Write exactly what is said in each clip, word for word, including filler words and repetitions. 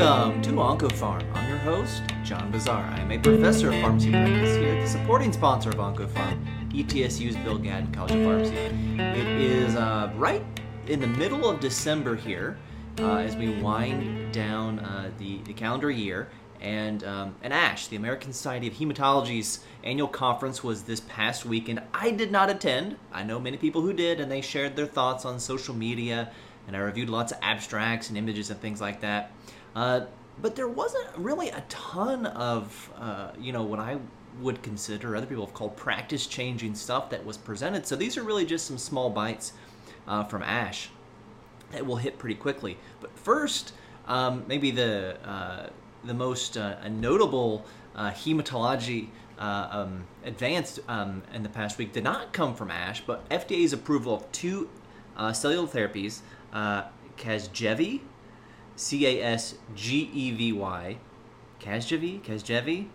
Welcome to OncoPharm. I'm your host, John Bazar. I am a professor of pharmacy practice here at the supporting sponsor of OncoPharm, E T S U's Bill Gadd College of Pharmacy. It is uh, right in the middle of December here uh, as we wind down uh, the, the calendar year. And, um, and ASH, the American Society of Hematology's annual conference, was this past weekend. I did not attend. I know many people who did, and they shared their thoughts on social media, and I reviewed lots of abstracts and images and things like that. Uh, but there wasn't really a ton of, uh, you know, what I would consider other people have called practice-changing stuff that was presented. So these are really just some small bites uh, from ASH that will hit pretty quickly. But first, um, maybe the... Uh, the most uh, notable uh, hematology uh, um, advance um, in the past week did not come from ASH, but F D A's approval of two uh, cellular therapies, uh, Casgevy, C A S G E V Y, Casgevy, Casgevy,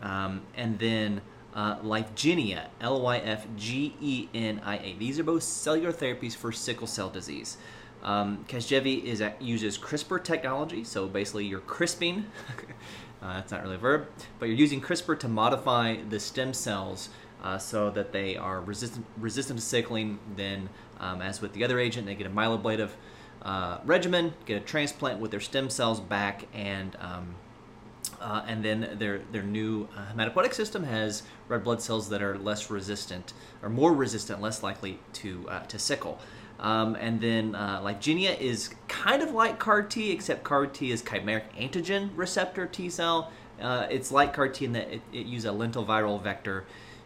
um, and then uh, Lyfgenia, L Y F G E N I A. These are both cellular therapies for sickle cell disease. Um, Casgevy is at, uses CRISPR technology, so basically you're crisping, uh, that's not really a verb, but you're using CRISPR to modify the stem cells uh, so that they are resistant resistant to sickling. Then, um, as with the other agent, they get a myeloablative uh, regimen, get a transplant with their stem cells back, and um, uh, and then their their new uh, hematopoietic system has red blood cells that are less resistant, or more resistant, less likely to uh, to sickle. Um, and then uh, Lyfgenia is kind of like C A R T, except C A R T is chimeric antigen receptor T cell. Uh, it's like C A R T in that it, it uses a lentiviral vector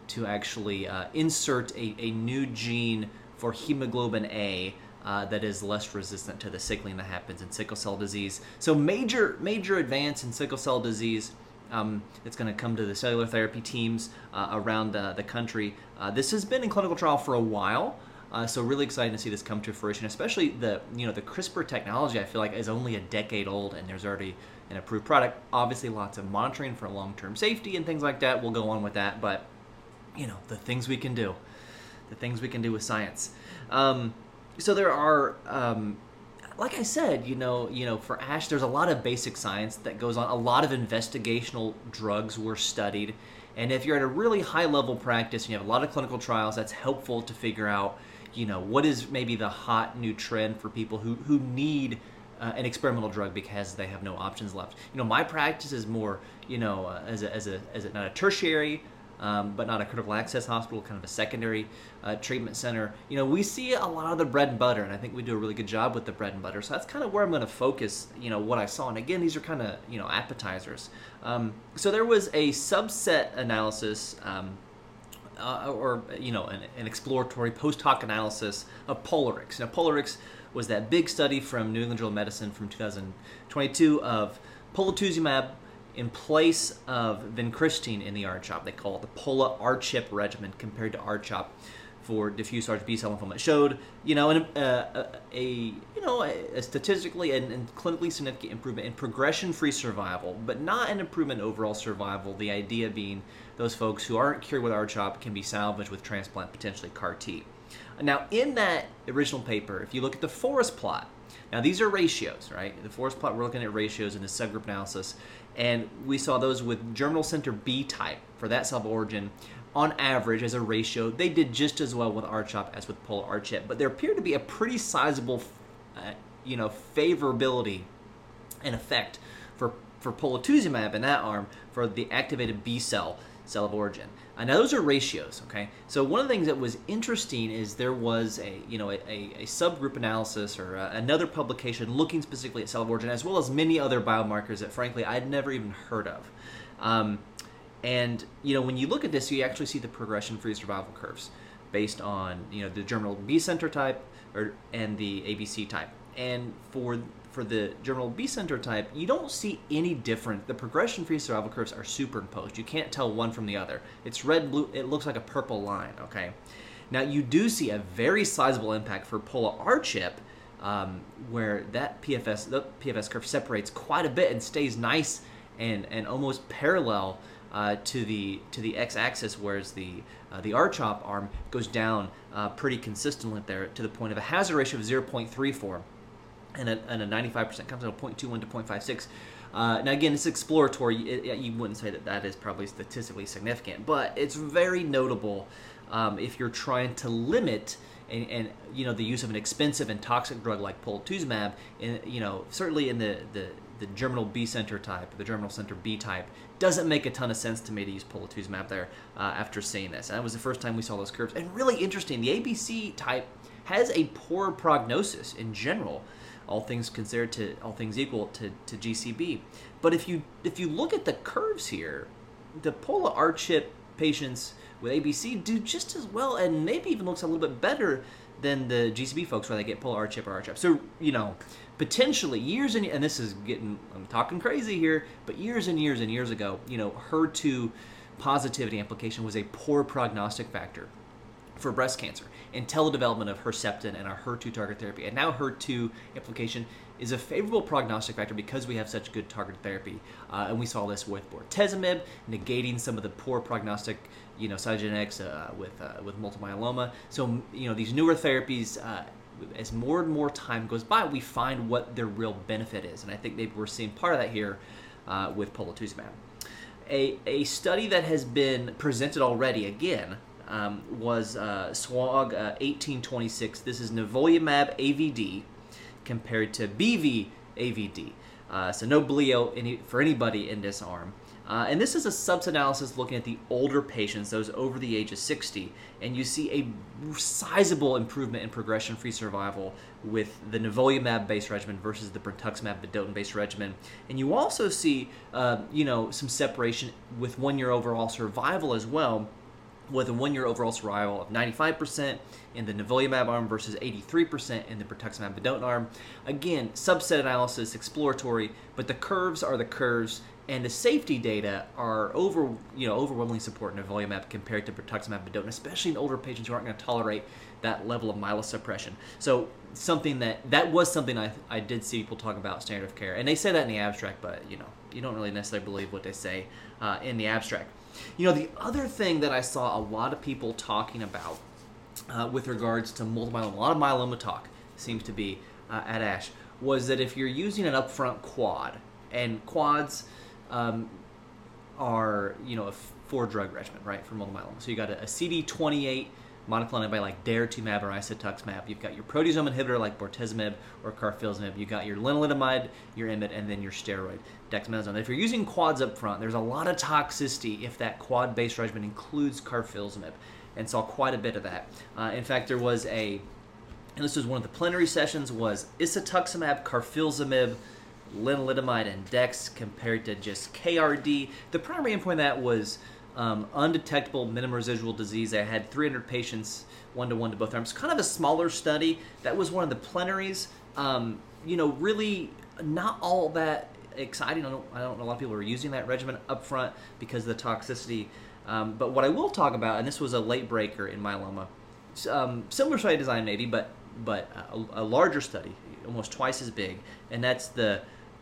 to actually uh, insert a, a new gene for hemoglobin A uh, that is less resistant to the sickling that happens in sickle cell disease. So major, major advance in sickle cell disease. Um, it's going to come to the cellular therapy teams uh, around uh, the country. Uh, this has been in clinical trial for a while. Uh, so really excited to see this come to fruition, especially the you know the CRISPR technology. I feel like is only a decade old, and there's already an approved product. Obviously, lots of monitoring for long-term safety and things like that. We'll go on with that, but you know the things we can do, the things we can do with science. Um, so there are, um, like I said, you know, you know, for ASH, there's a lot of basic science that goes on. A lot of investigational drugs were studied, and if you're at a really high-level practice and you have a lot of clinical trials, that's helpful to figure out. You know, what is maybe the hot new trend for people who, who need uh, an experimental drug because they have no options left? You know, my practice is more, you know, uh, as, a, as, a, as a not a tertiary, um, but not a critical access hospital, kind of a secondary uh, treatment center. You know, we see a lot of the bread and butter, and I think we do a really good job with the bread and butter. So that's kind of where I'm going to focus, you know, what I saw. And again, these are kind of, you know, appetizers. Um, so there was a subset analysis um Uh, or, you know, an, an exploratory post hoc analysis of Polarix. Now, Polarix was that big study from New England Journal of Medicine from two thousand twenty-two of polatuzumab in place of vincristine in the R CHOP. They call it the Pola-R CHOP regimen compared to R CHOP for diffuse large B-cell lymphoma. It showed, you know, an, uh, a, a you know a, a statistically and, and clinically significant improvement in progression-free survival, but not an improvement in overall survival. The idea being those folks who aren't cured with R CHOP can be salvaged with transplant, potentially C A R T. Now, in that original paper, if you look at the forest plot, now these are ratios, right? The forest plot, we're looking at ratios in the subgroup analysis, and we saw those with germinal center B type for that cell of origin. On average, as a ratio, they did just as well with R CHOP as with Pola-R CHOP, but there appeared to be a pretty sizable, uh, you know, favorability and effect for, for polatuzumab in that arm for the activated B cell cell of origin. Uh, now those are ratios, okay? So one of the things that was interesting is there was a you know a, a, a subgroup analysis or a, another publication looking specifically at cell of origin as well as many other biomarkers that frankly I'd never even heard of. Um, and you know when you look at this, you actually see the progression-free survival curves based on you know the germinal B center type or and the A B C type. And for for the germinal B center type, you don't see any different. The progression-free survival curves are superimposed. You can't tell one from the other. It's red, blue. It looks like a purple line, okay? Now, you do see a very sizable impact for Pola-R CHOP, um, where that P F S, the P F S curve separates quite a bit and stays nice and, and almost parallel uh, to the to the x-axis, whereas the uh, the R CHOP arm goes down uh, pretty consistently there to the point of a hazard ratio of zero point three four. And a, and a ninety-five percent comes out of zero point two one to zero point five six. Uh, now, again, it's exploratory. It, you wouldn't say that that is probably statistically significant, but it's very notable um, if you're trying to limit and, and you know the use of an expensive and toxic drug like polatuzumab. In, you know, certainly in the, the the germinal B center type, the germinal center B type, doesn't make a ton of sense to me to use polatuzumab there uh, after seeing this. And that was the first time we saw those curves. And really interesting, the A B C type has a poor prognosis in general, all things considered, to all things equal to, to G C B. But if you if you look at the curves here, the Pola-R CHOP patients with A B C do just as well, and maybe even looks a little bit better than the G C B folks where they get Pola-R CHOP or R CHOP. So, you know, potentially years and, and this is getting, I'm talking crazy here, but years and years and years ago, you know, H E R two positivity amplification was a poor prognostic factor for breast cancer until the development of Herceptin and our H E R two target therapy. And now H E R two amplification is a favorable prognostic factor because we have such good targeted therapy. Uh, and we saw this with bortezomib, negating some of the poor prognostic, you know, cytogenetics uh, with uh, with multiple myeloma. So, you know, these newer therapies, uh, as more and more time goes by, we find what their real benefit is. And I think maybe we're seeing part of that here uh, with polatuzumab. A, a study that has been presented already, again, Um, was uh, SWOG uh, eighteen twenty-six. This is nivolumab A V D compared to B V A V D. Uh, so no Bleo any, for anybody in this arm. Uh, and this is a subanalysis looking at the older patients, those over the age of sixty. And you see a sizable improvement in progression-free survival with the nivolumab-based regimen versus the brentuximab vedotin-based regimen. And you also see, uh, you know, some separation with one-year overall survival as well, with a one-year overall survival of ninety-five percent in the nivolumab arm versus eighty-three percent in the brentuximab vedotin arm. Again, subset analysis, exploratory, but the curves are the curves, and the safety data are over, you know, overwhelmingly support nivolumab compared to brentuximab vedotin, especially in older patients who aren't going to tolerate that level of myelosuppression. So something that that was something I I did see people talk about standard of care, and they say that in the abstract, but you know you don't really necessarily believe what they say uh, in the abstract. You know, the other thing that I saw a lot of people talking about uh, with regards to multiple myeloma, a lot of myeloma talk seems to be uh, at ASH, was that if you're using an upfront quad, and quads um, are, you know, a four-drug regimen, right, for multiple myeloma. So you got a, a C D twenty-eight monoclonal antibody like daratumab or isatuximab. You've got your proteasome inhibitor like bortezomib or carfilzomib. You've got your lenalidomide, your IMiD, and then your steroid, dexamethasone. If you're using quads up front, there's a lot of toxicity if that quad-based regimen includes carfilzomib, and saw quite a bit of that. Uh, in fact, there was a, and this was one of the plenary sessions, was isatuximab, carfilzomib, lenalidomide, and dex compared to just K R D. The primary endpoint of that was Um, undetectable minimal residual disease. I had three hundred patients, one-to-one to both arms. Kind of a smaller study. That was one of the plenaries. Um, you know, really not all that exciting. I don't, I don't know a lot of people are using that regimen up front because of the toxicity. Um, but what I will talk about, and this was a late breaker in myeloma, um, similar study design maybe, but, but a, a larger study, almost twice as big, and that's the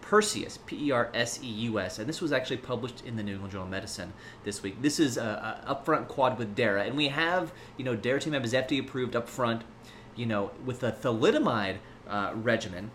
Perseus, P E R S E U S, and this was actually published in the New England Journal of Medicine this week. This is a, a upfront quad with Dara, and we have, you know, daratumab is F D A approved upfront, you know, with a thalidomide uh, regimen,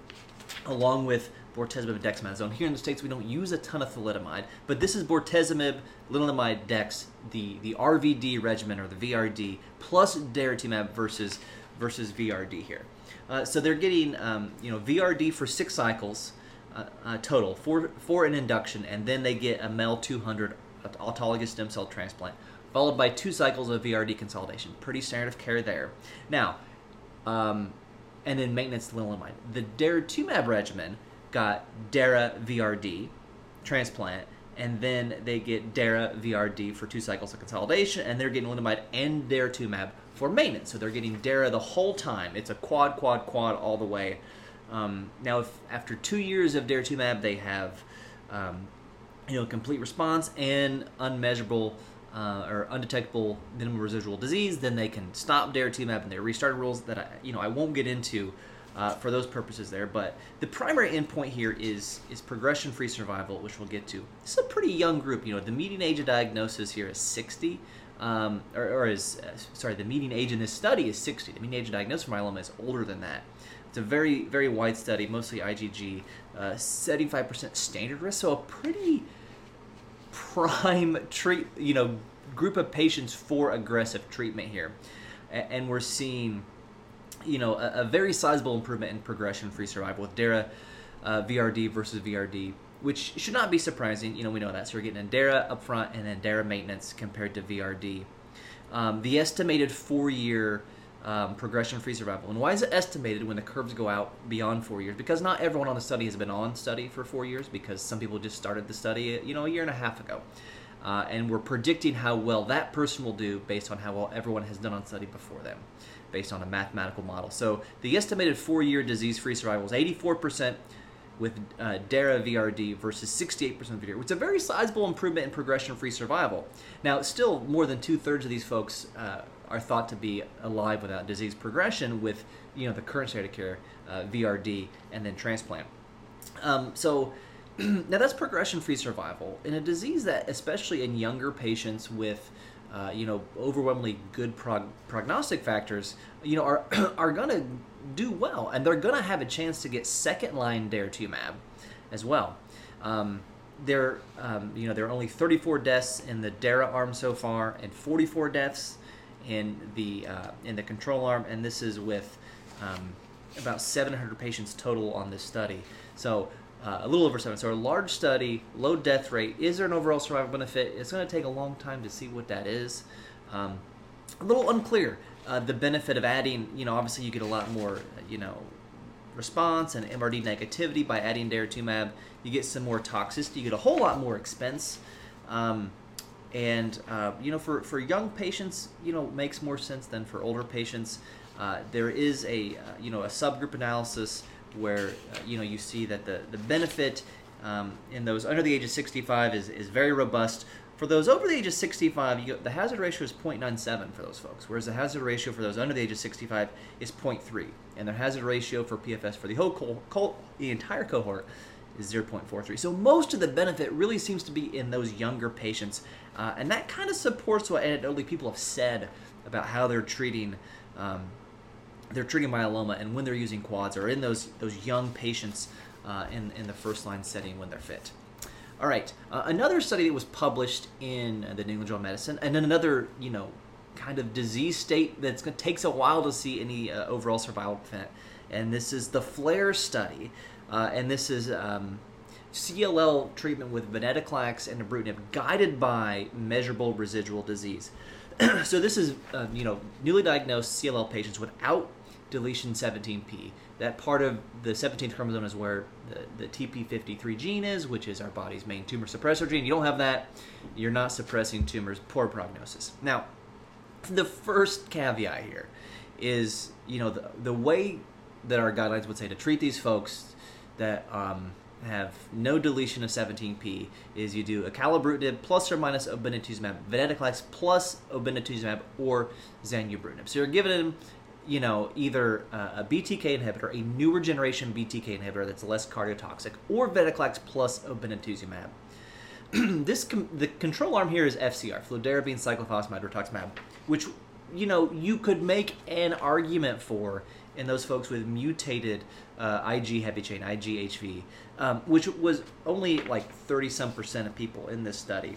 along with bortezomib and dexamethasone. Here in the States, we don't use a ton of thalidomide, but this is bortezomib, lenalidomide, dex, the, the R V D regimen, or the V R D, plus daratumab versus versus V R D here. Uh, so they're getting, um, you know, V R D for six cycles, Uh, uh, total for for an induction, and then they get a M E L two hundred autologous stem cell transplant, followed by two cycles of V R D consolidation. Pretty standard of care there. Now, um, and then maintenance lenalidomide. The daratumab regimen got Dara V R D transplant, and then they get Dara V R D for two cycles of consolidation, and they're getting lenalidomide and daratumab for maintenance. So they're getting Dara the whole time. It's a quad, quad, quad all the way. Um, now, if after two years of daratumab, they have, um, you know, complete response and unmeasurable uh, or undetectable minimal residual disease, then they can stop daratumab and their restart rules that I, you know, I won't get into uh, for those purposes there. But the primary endpoint here is is progression-free survival, which we'll get to. This is a pretty young group. You know, the median age of diagnosis here is sixty. Um, or, or is, uh, sorry, the median age in this study is sixty. The median age of diagnosis for myeloma is older than that. It's a very, very wide study, mostly I G G, uh, seventy-five percent standard risk, so a pretty prime treat, you know, group of patients for aggressive treatment here. And we're seeing, you know, a, a very sizable improvement in progression-free survival with Dara uh, V R D versus V R D, which should not be surprising. You know, we know that. So we're getting a Dara upfront and then Dara maintenance compared to V R D. Um, the estimated four-year um, progression-free survival. And why is it estimated when the curves go out beyond four years? Because not everyone on the study has been on study for four years because some people just started the study, you know, a year and a half ago. Uh, and we're predicting how well that person will do based on how well everyone has done on study before them, based on a mathematical model. So the estimated four-year disease-free survival is eighty-four percent with uh, Dara V R D versus sixty-eight percent V R D, which is a very sizable improvement in progression-free survival. Now, still more than two-thirds of these folks uh, are thought to be alive without disease progression with, you know, the current standard of care, uh, V R D, and then transplant. Um, so... Now, that's progression-free survival in a disease that, especially in younger patients with, uh, you know, overwhelmingly good prog- prognostic factors, you know, are are going to do well. And they're going to have a chance to get second-line daratumab as well. Um, there, um, you know, there are only thirty-four deaths in the Dara arm so far and forty-four deaths in the, uh, in the control arm. And this is with um, about seven hundred patients total on this study. So... Uh, a little over seven. So a large study, low death rate. Is there an overall survival benefit? It's going to take a long time to see what that is. Um, a little unclear. Uh, the benefit of adding, you know, obviously you get a lot more, you know, response and M R D negativity by adding daratumab. You get some more toxicity. You get a whole lot more expense. Um, and, uh, you know, for, for young patients, you know, makes more sense than for older patients. Uh, there is a, uh, you know, a subgroup analysis where uh, you know you see that the, the benefit um, in those under the age of sixty-five is, is very robust. For those over the age of sixty-five, you, the hazard ratio is zero point nine seven for those folks, whereas the hazard ratio for those under the age of sixty-five is zero point three, and the hazard ratio for P F S for the whole co- co- the entire cohort is zero point four three. So most of the benefit really seems to be in those younger patients, uh, and that kind of supports what anecdotally people have said about how they're treating. Um, They're treating myeloma, and when they're using quads, or in those those young patients uh, in in the first line setting when they're fit. All right, uh, another study that was published in the New England Journal of Medicine, and then another you know kind of disease state that's gonna, takes a while to see any uh, overall survival benefit. And this is the FLAIR study, uh, and this is um, C L L treatment with venetoclax and ibrutinib guided by measurable residual disease. So this is uh, you know newly diagnosed C L L patients without deletion seventeen p. That part of the seventeenth chromosome is where the, the T P fifty-three gene is, which is our body's main tumor suppressor gene. You don't have that, you're not suppressing tumors, poor prognosis. Now, the first caveat here is, you know, the, the way that our guidelines would say to treat these folks that um, have no deletion of seventeen p is you do acalabrutinib plus or minus obinutuzumab, venetoclax plus obinutuzumab, or zanubrutinib. So you're giving them you know, either uh, a B T K inhibitor, a newer generation B T K inhibitor that's less cardiotoxic, or venetoclax plus obinutuzumab. this com- the control arm here is F C R, fludarabine, cyclophosphamide, rituximab, which you know you could make an argument for in those folks with mutated uh, I G heavy chain, I G H V, um, which was only like thirty some percent of people in this study.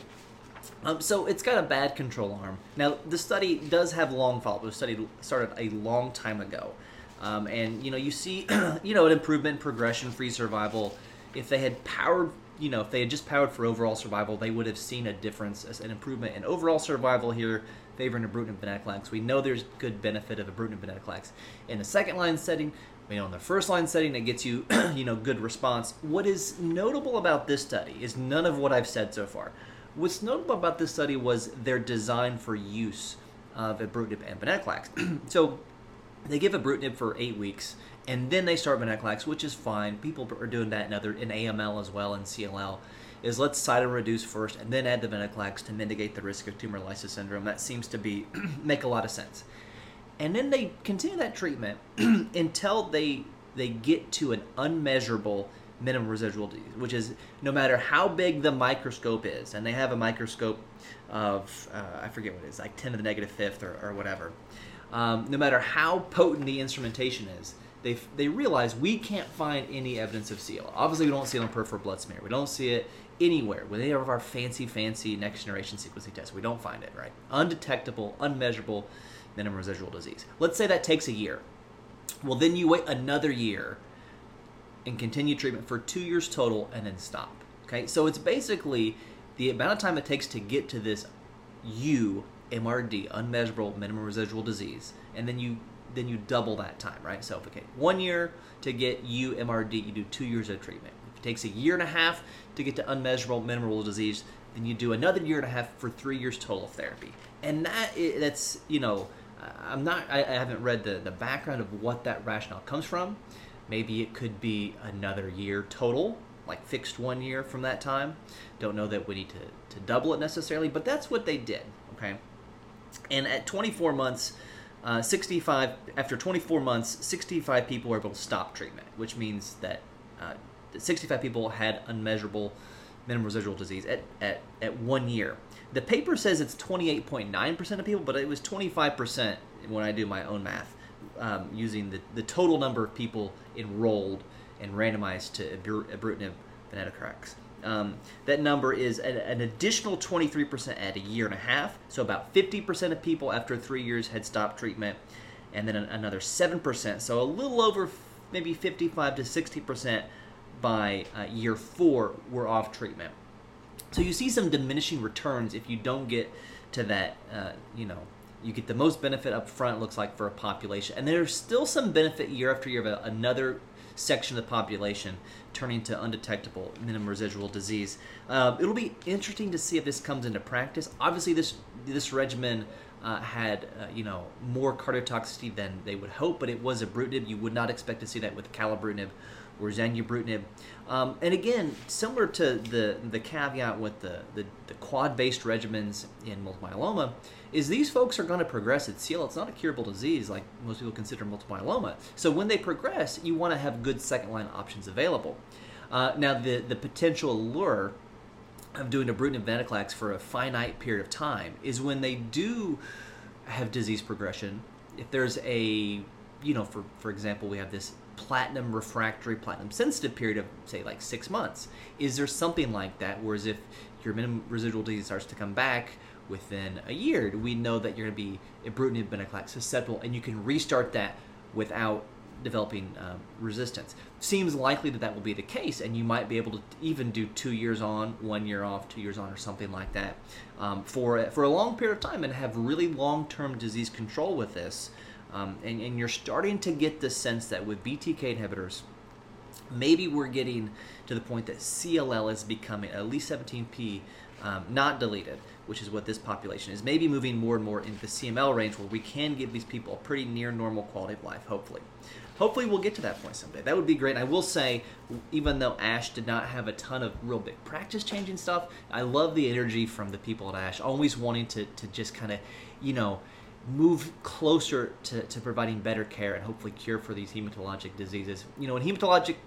Um, so it's got a bad control arm. Now, the study does have long follow-up. The study started a long time ago. Um, and, you know, you see, you know, an improvement in progression-free survival. If they had powered, you know, if they had just powered for overall survival, they would have seen a difference, an improvement in overall survival here, favoring ibrutinib and venetoclax. We know there's good benefit of ibrutinib and venetoclax. In the second-line setting, you know, in the first-line setting, it gets you, you know, good response. What is notable about this study is none of what I've said so far. What's notable about this study was their design for use of ibrutinib and venetoclax. So they give ibrutinib for eight weeks, and then they start venetoclax, which is fine. People are doing that in other in A M L as well, and C L L, is let's cytoreduce first and then add the venetoclax to mitigate the risk of tumor lysis syndrome. That seems to be make a lot of sense. And then they continue that treatment until they they get to an unmeasurable minimum residual disease, which is no matter how big the microscope is, and they have a microscope of, uh, I forget what it is, like ten to the negative fifth or, or whatever, um, no matter how potent the instrumentation is, they they realize we can't find any evidence of C L L. Obviously, we don't see it on peripheral blood smear. We don't see it anywhere. With any of our fancy, fancy next-generation sequencing tests, we don't find it, right? Undetectable, unmeasurable, minimum residual disease. Let's say that takes a year. Well, then you wait another year and continue treatment for two years total and then stop, okay? So it's basically the amount of time it takes to get to this U M R D, unmeasurable minimum residual disease, and then you then you double that time, right? So if it takes one year to get U M R D, you do two years of treatment. If it takes a year and a half to get to unmeasurable minimum residual disease, then you do another year and a half for three years total of therapy. And that is, that's, you know, I'm not, I, I haven't read the, the background of what that rationale comes from. Maybe it could be another year total, like fixed one year from that time. Don't know that we need to, to double it necessarily, but that's what they did, okay? And at twenty-four months, uh, sixty-five, after twenty-four months, sixty-five people were able to stop treatment, which means that uh, sixty-five people had unmeasurable minimum residual disease at, at, at one year. The paper says it's twenty-eight point nine percent of people, but it was twenty-five percent when I do my own math, um, using the, the total number of people enrolled and randomized to ibrutinib venetoclax. Um, that number is an, an additional twenty-three percent at a year and a half, so about fifty percent of people after three years had stopped treatment, and then an, another seven percent, so a little over f- maybe fifty-five to sixty percent by uh, year four were off treatment. So you see some diminishing returns if you don't get to that, uh, you know, you get the most benefit up front, it looks like, for a population. And there's still some benefit year after year of another section of the population turning to undetectable minimum residual disease. Uh, it'll be interesting to see if this comes into practice. Obviously, this this regimen uh, had uh, you know more cardiotoxicity than they would hope, but it was ibrutinib. You would not expect to see that with acalabrutinib or zanubrutinib. Um, and again, similar to the the caveat with the, the, the quad-based regimens in multiple myeloma, is these folks are going to progress at C L L. It's not a curable disease like most people consider multiple myeloma. So when they progress, you want to have good second-line options available. Uh, now, the, the potential allure of doing ibrutinib venetoclax for a finite period of time is when they do have disease progression, if there's a, you know, for, for example, we have this platinum refractory, platinum sensitive period of, say, like six months. Is there something like that? Whereas if your minimum residual disease starts to come back within a year, we know that you're going to be ibrutinib venetoclax susceptible, and you can restart that without developing um, resistance. Seems likely that that will be the case, and you might be able to even do two years on, one year off, two years on, or something like that um, for for a long period of time, and have really long-term disease control with this. Um, and, and you're starting to get the sense that with B T K inhibitors, maybe we're getting to the point that C L L is becoming, at least seventeen p, um, not deleted, which is what this population is, maybe moving more and more into the C M L range where we can give these people a pretty near normal quality of life, hopefully. Hopefully we'll get to that point someday. That would be great. And I will say, even though ASH did not have a ton of real big practice-changing stuff, I love the energy from the people at ASH, always wanting to, to just kind of, you know, move closer to, to providing better care and hopefully cure for these hematologic diseases. You know, in hematologic,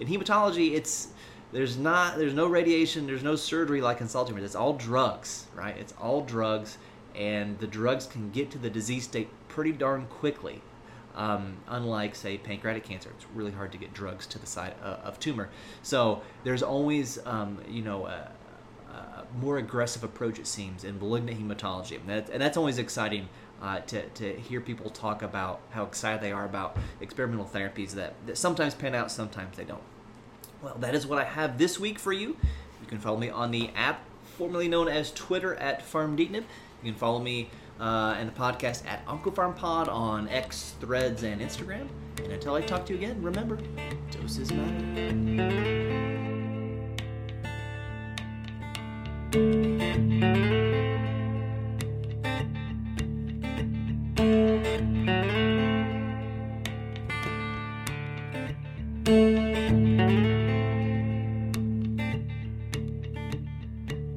in hematology, it's there's not there's no radiation, there's no surgery like in solid tumors. It's all drugs, right? It's all drugs, and the drugs can get to the disease state pretty darn quickly. Um, unlike, say, pancreatic cancer, it's really hard to get drugs to the site uh, of tumor. So there's always, um, you know. Uh, Uh, more aggressive approach, it seems, in malignant hematology. And that's, and that's always exciting uh, to, to hear people talk about how excited they are about experimental therapies that, that sometimes pan out, sometimes they don't. Well, that is what I have this week for you. You can follow me on the app formerly known as Twitter at PharmDetinib. You can follow me uh, and the podcast at OncoPharmPod on X, Threads, and Instagram. And until I talk to you again, remember, doses matter.